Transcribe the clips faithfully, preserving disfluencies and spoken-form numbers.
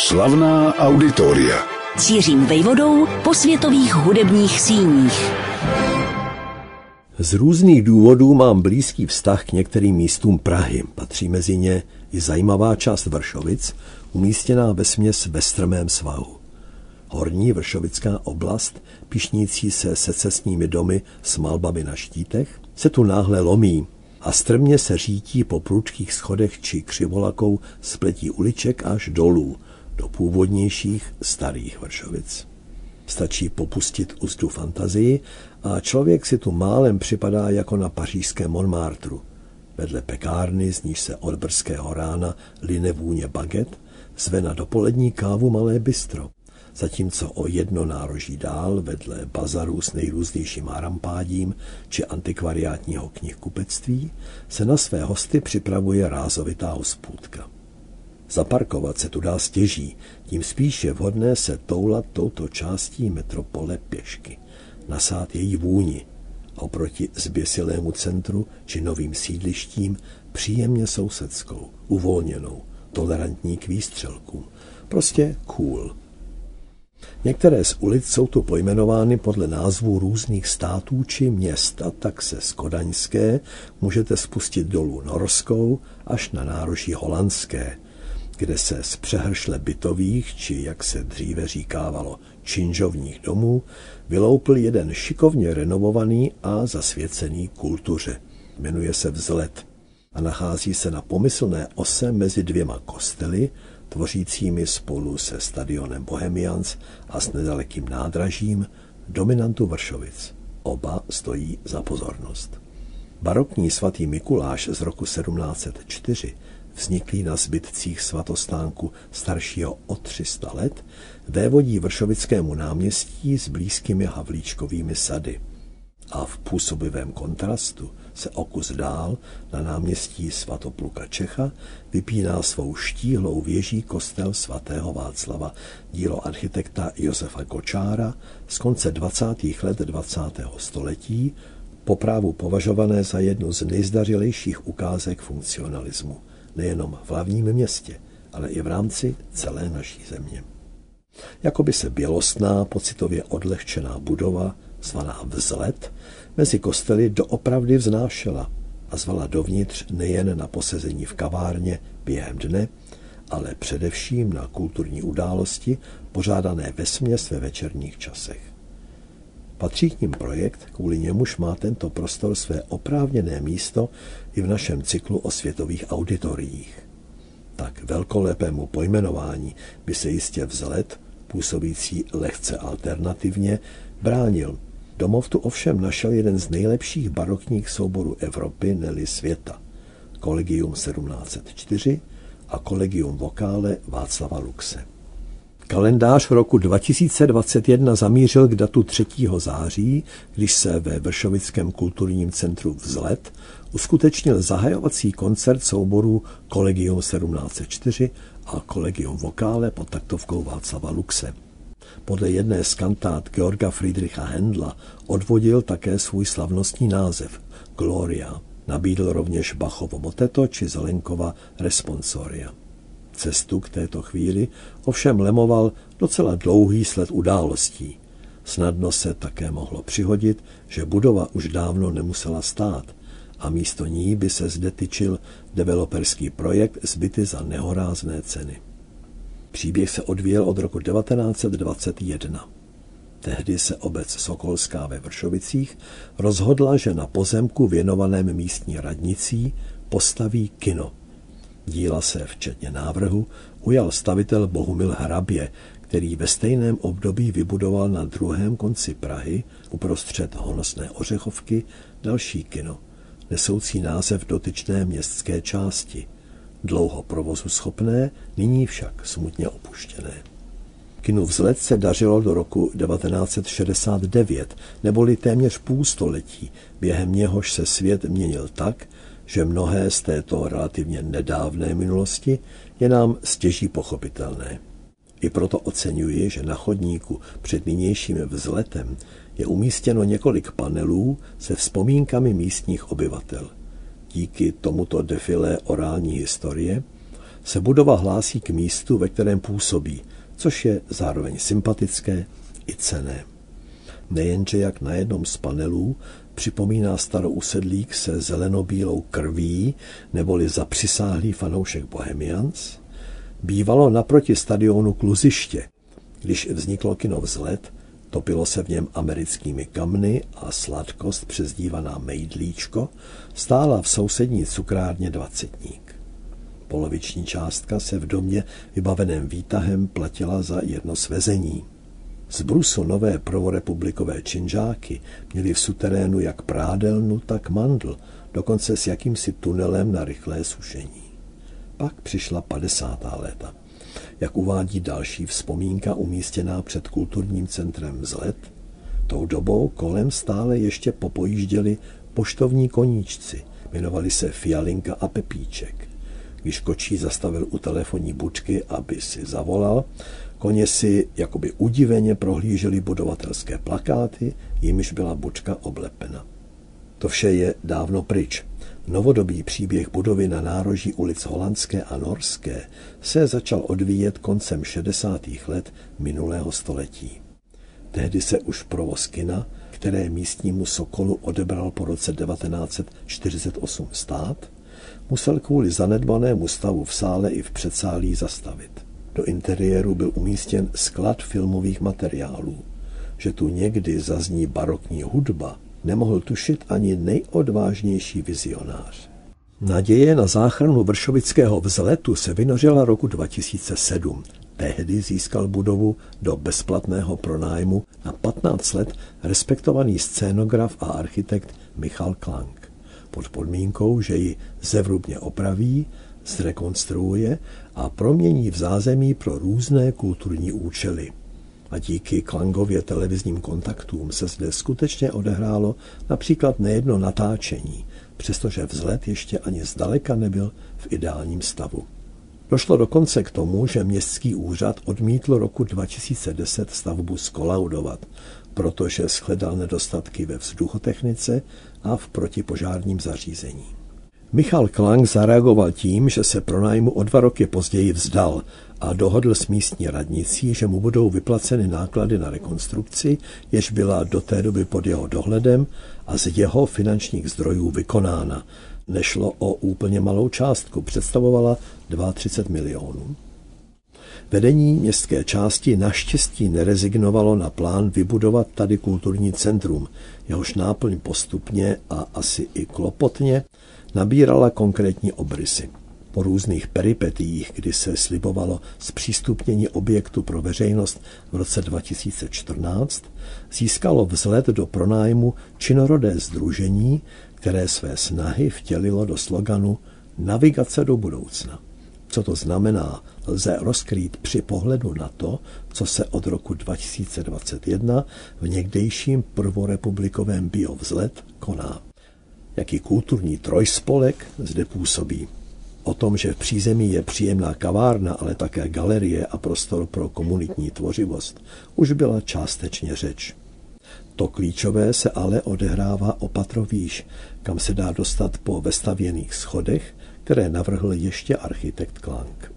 Slavná auditoria. Cířím vejvodou po světových hudebních síních. Z různých důvodů mám blízký vztah k některým místům Prahy. Patří mezi ně i zajímavá část Vršovic, umístěná vesměs ve strmém svahu. Horní vršovická oblast, pyšnící se secesními domy s malbami na štítech, se tu náhle lomí a strmě se řítí po prudkých schodech či křivolakou spletí uliček až dolů, do původnějších starých Vršovic. Stačí popustit úzdu fantazii a člověk si tu málem připadá jako na pařížském Montmartru. Vedle pekárny, z níž se od brzkého rána line vůně baget, zve na dopolední kávu malé bistro. Zatímco o jedno nároží dál, vedle bazaru s nejrůznějším harampádím či antikvariátního knihkupectví, se na své hosty připravuje rázovitá hospůdka. Zaparkovat se tu dá stěží, tím spíše vhodné se toulat touto částí metropole pěšky, nasát její vůni, oproti zběsilému centru či novým sídlištím příjemně sousedskou, uvolněnou, tolerantní k výstřelkům, prostě cool. Některé z ulic jsou tu pojmenovány podle názvů různých států či města, tak se z Kodaňské můžete spustit dolů Norskou až na nároží Holandské, kde se z přehršle bytových, či jak se dříve říkávalo, činžovních domů, vyloupil jeden šikovně renovovaný a zasvěcený kultuře. Jmenuje se Vzlet a nachází se na pomyslné ose mezi dvěma kostely, tvořícími spolu se stadionem Bohemians a s nedalekým nádražím dominantu Vršovic. Oba stojí za pozornost. Barokní svatý Mikuláš z roku sedmnáct set čtyři, vzniklý na zbytcích svatostánku staršího o tři sta let, vévodí vršovickému náměstí s blízkými Havlíčkovými sady. A v působivém kontrastu se o kus dál na náměstí Svatopluka Čecha vypíná svou štíhlou věží kostel svatého Václava, dílo architekta Josefa Kočára z konce dvacátých let dvacátého století, po právu považované za jednu z nejzdařilejších ukázek funkcionalismu, nejenom v hlavním městě, ale i v rámci celé naší země. Jakoby se bělostná, pocitově odlehčená budova, zvaná Vzlet, mezi kostely doopravdy vznášela a zvala dovnitř nejen na posezení v kavárně během dne, ale především na kulturní události pořádané vesměs ve večerních časech. Patří k nim projekt, kvůli němuž má tento prostor své oprávněné místo i v našem cyklu o světových auditoriích. Tak velkolepému pojmenování by se jistě Vzlet, působící lehce alternativně, bránil. Domov tu ovšem našel jeden z nejlepších barokních souborů Evropy, neli světa. Collegium sedmnáct set čtyři a Collegium Vocale Václava Luxe. Kalendář roku dva tisíce dvacet jedna zamířil k datu třetího září, když se ve vršovickém kulturním centru Vzlet uskutečnil zahajovací koncert souborů Collegium sedmnáct set čtyři a Collegium Vocale pod taktovkou Václava Luxe. Podle jedné z kantát Georga Friedricha Händla odvodil také svůj slavnostní název Gloria. Nabídl rovněž Bachovo moteto či Zelenkova Responsoria. Cestu k této chvíli ovšem lemoval docela dlouhý sled událostí. Snadno se také mohlo přihodit, že budova už dávno nemusela stát a místo ní by se zde tyčil developerský projekt s byty za nehorázné ceny. Příběh se odvíjel od roku devatenáct set dvacet jedna. Tehdy se obec Sokolská ve Vršovicích rozhodla, že na pozemku věnovaném místní radnicí postaví kino. Díla se, včetně návrhu, ujal stavitel Bohumil Hrabě, který ve stejném období vybudoval na druhém konci Prahy, uprostřed honosné Ořechovky, další kino, nesoucí název dotyčné městské části. Dlouho provozu schopné, nyní však smutně opuštěné. Kinu Vzlet se dařilo do roku devatenáct set šedesát devět, neboli téměř půl století, během něhož se svět měnil tak, že mnohé z této relativně nedávné minulosti je nám stěží pochopitelné. I proto oceňuji, že na chodníku před nynějším Vzletem je umístěno několik panelů se vzpomínkami místních obyvatel. Díky tomuto defilé orální historie se budova hlásí k místu, ve kterém působí, což je zároveň sympatické i cenné. Nejenže jak na jednom z panelů připomíná starousedlík se zelenobílou krví neboli zapřisáhlý fanoušek Bohemians, bývalo naproti stadionu kluziště. Když vzniklo kino Vzlet, topilo se v něm americkými kamny a sladkost přezdívaná mejdlíčko stála v sousední cukrárně dvacetník. Poloviční částka se v domě vybaveném výtahem platila za jedno svezení. Z brusu nové prvorepublikové činžáky měly v suterénu jak prádelnu, tak mandl, dokonce s jakýmsi tunelem na rychlé sušení. Pak přišla padesátá léta. Jak uvádí další vzpomínka umístěná před kulturním centrem Vzlet, tou dobou kolem stále ještě popojížděli poštovní koníčci, jmenovali se Fialinka a Pepíček. Když kočí zastavil u telefonní budky, aby si zavolal, koně si jakoby udiveně prohlíželi budovatelské plakáty, jimž byla budka oblepena. To vše je dávno pryč. Novodobý příběh budovy na nároží ulic Holandské a Norské se začal odvíjet koncem šedesátých let minulého století. Tehdy se už provoz kina, které místnímu Sokolu odebral po roce devatenáct set čtyřicet osm stát, musel kvůli zanedbanému stavu v sále i v předsálí zastavit. Do interiéru byl umístěn sklad filmových materiálů. Že tu někdy zazní barokní hudba, nemohl tušit ani nejodvážnější vizionář. Naděje na záchranu vršovického Vzletu se vynořila roku dva tisíce sedm. Tehdy získal budovu do bezplatného pronájmu na patnáct let respektovaný scénograf a architekt Michal Klang. Pod podmínkou, že ji zevrubně opraví, zrekonstruuje a promění v zázemí pro různé kulturní účely. A díky Klangově televizním kontaktům se zde skutečně odehrálo například nejedno natáčení, přestože Vzlet ještě ani zdaleka nebyl v ideálním stavu. Došlo dokonce k tomu, že městský úřad odmítl roku dva tisíce deset stavbu zkolaudovat, protože shledal nedostatky ve vzduchotechnice a v protipožárním zařízení. Michal Klang zareagoval tím, že se pronájmu o dva roky později vzdal a dohodl s místní radnicí, že mu budou vyplaceny náklady na rekonstrukci, jež byla do té doby pod jeho dohledem a z jeho finančních zdrojů vykonána. Nešlo o úplně malou částku, představovala třicet dva milionů. Vedení městské části naštěstí nerezignovalo na plán vybudovat tady kulturní centrum, jehož náplň postupně a asi i klopotně nabírala konkrétní obrysy. Po různých peripetiích, kdy se slibovalo zpřístupnění objektu pro veřejnost v roce dva tisíce čtrnáct, získalo Vzlet do pronájmu činorodé sdružení, které své snahy vtělilo do sloganu Navigace do budoucna. Co to znamená, lze rozkrýt při pohledu na to, co se od roku dva tisíce dvacet jedna v někdejším prvorepublikovém bio Vzlet koná. Jaký kulturní trojspolek zde působí. O tom, že v přízemí je příjemná kavárna, ale také galerie a prostor pro komunitní tvořivost, už byla částečně řeč. To klíčové se ale odehrává o patro výš, kam se dá dostat po vestavěných schodech, které navrhl ještě architekt Klang.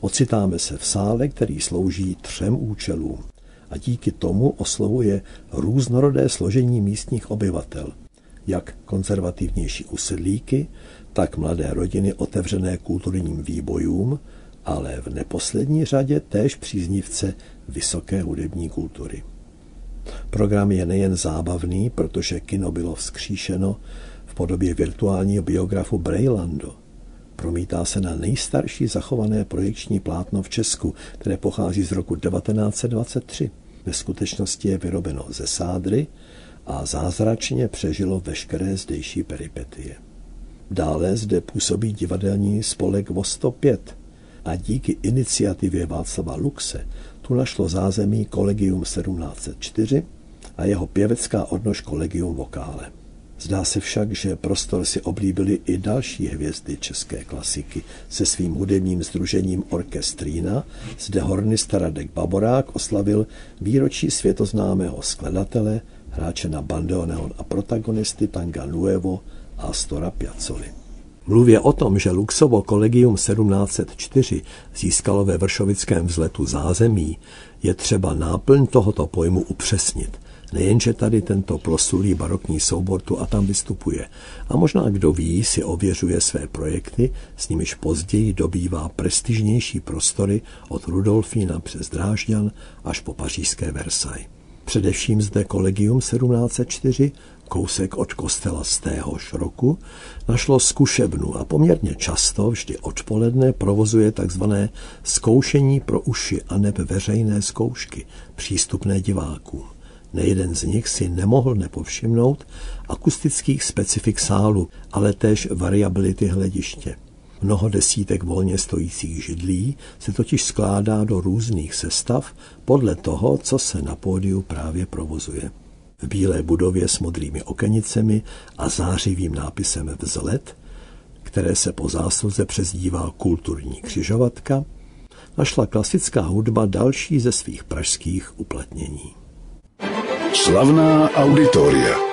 Ocitáme se v sále, který slouží třem účelům a díky tomu oslovuje různorodé složení místních obyvatel, jak konzervativnější usedlíky, tak mladé rodiny otevřené kulturním výbojům, ale v neposlední řadě též příznivce vysoké hudební kultury. Program je nejen zábavný, protože kino bylo vzkříšeno v podobě virtuálního biografu Brejlando. Promítá se na nejstarší zachované projekční plátno v Česku, které pochází z roku devatenáct set dvacet tři. Ve skutečnosti je vyrobeno ze sádry a zázračně přežilo veškeré zdejší peripetie. Dále zde působí divadelní spolek Vostopět a díky iniciativě Václava Luxe tu našlo zázemí Collegium sedmnáct set čtyři a jeho pěvecká odnož Collegium Vocale. Zdá se však, že prostor si oblíbili i další hvězdy české klasiky se svým hudebním sdružením Orkestrina. Zde hornista Radek Baborák oslavil výročí světoznámého skladatele, hráče na bandoneon a protagonisty tanga Nuevo a Astora Piazzoli. Mluvě o tom, že Luxovo Collegium sedmnáct set čtyři získalo ve vršovickém vzletu zázemí, je třeba náplň tohoto pojmu upřesnit. Nejenže tady tento proslulý barokní soubor tu a tam vystupuje. A možná kdo ví, si ověřuje své projekty, s nimiž později dobývá prestižnější prostory od Rudolfína přes Drážďan až po pařížské Versailles. Především zde Collegium sedmnáct set čtyři, kousek od kostela z téhož roku, našlo zkušebnu a poměrně často, vždy odpoledne, provozuje tzv. Zkoušení pro uši a neb veřejné zkoušky, přístupné divákům. Nejeden z nich si nemohl nepovšimnout akustických specifik sálu, ale též variability hlediště. Mnoho desítek volně stojících židlí se totiž skládá do různých sestav podle toho, co se na pódiu právě provozuje. V bílé budově s modrými okenicemi a zářivým nápisem Vzlet, které se po zásluze přezdívá kulturní křižovatka, našla klasická hudba další ze svých pražských uplatnění. Slavná auditoria.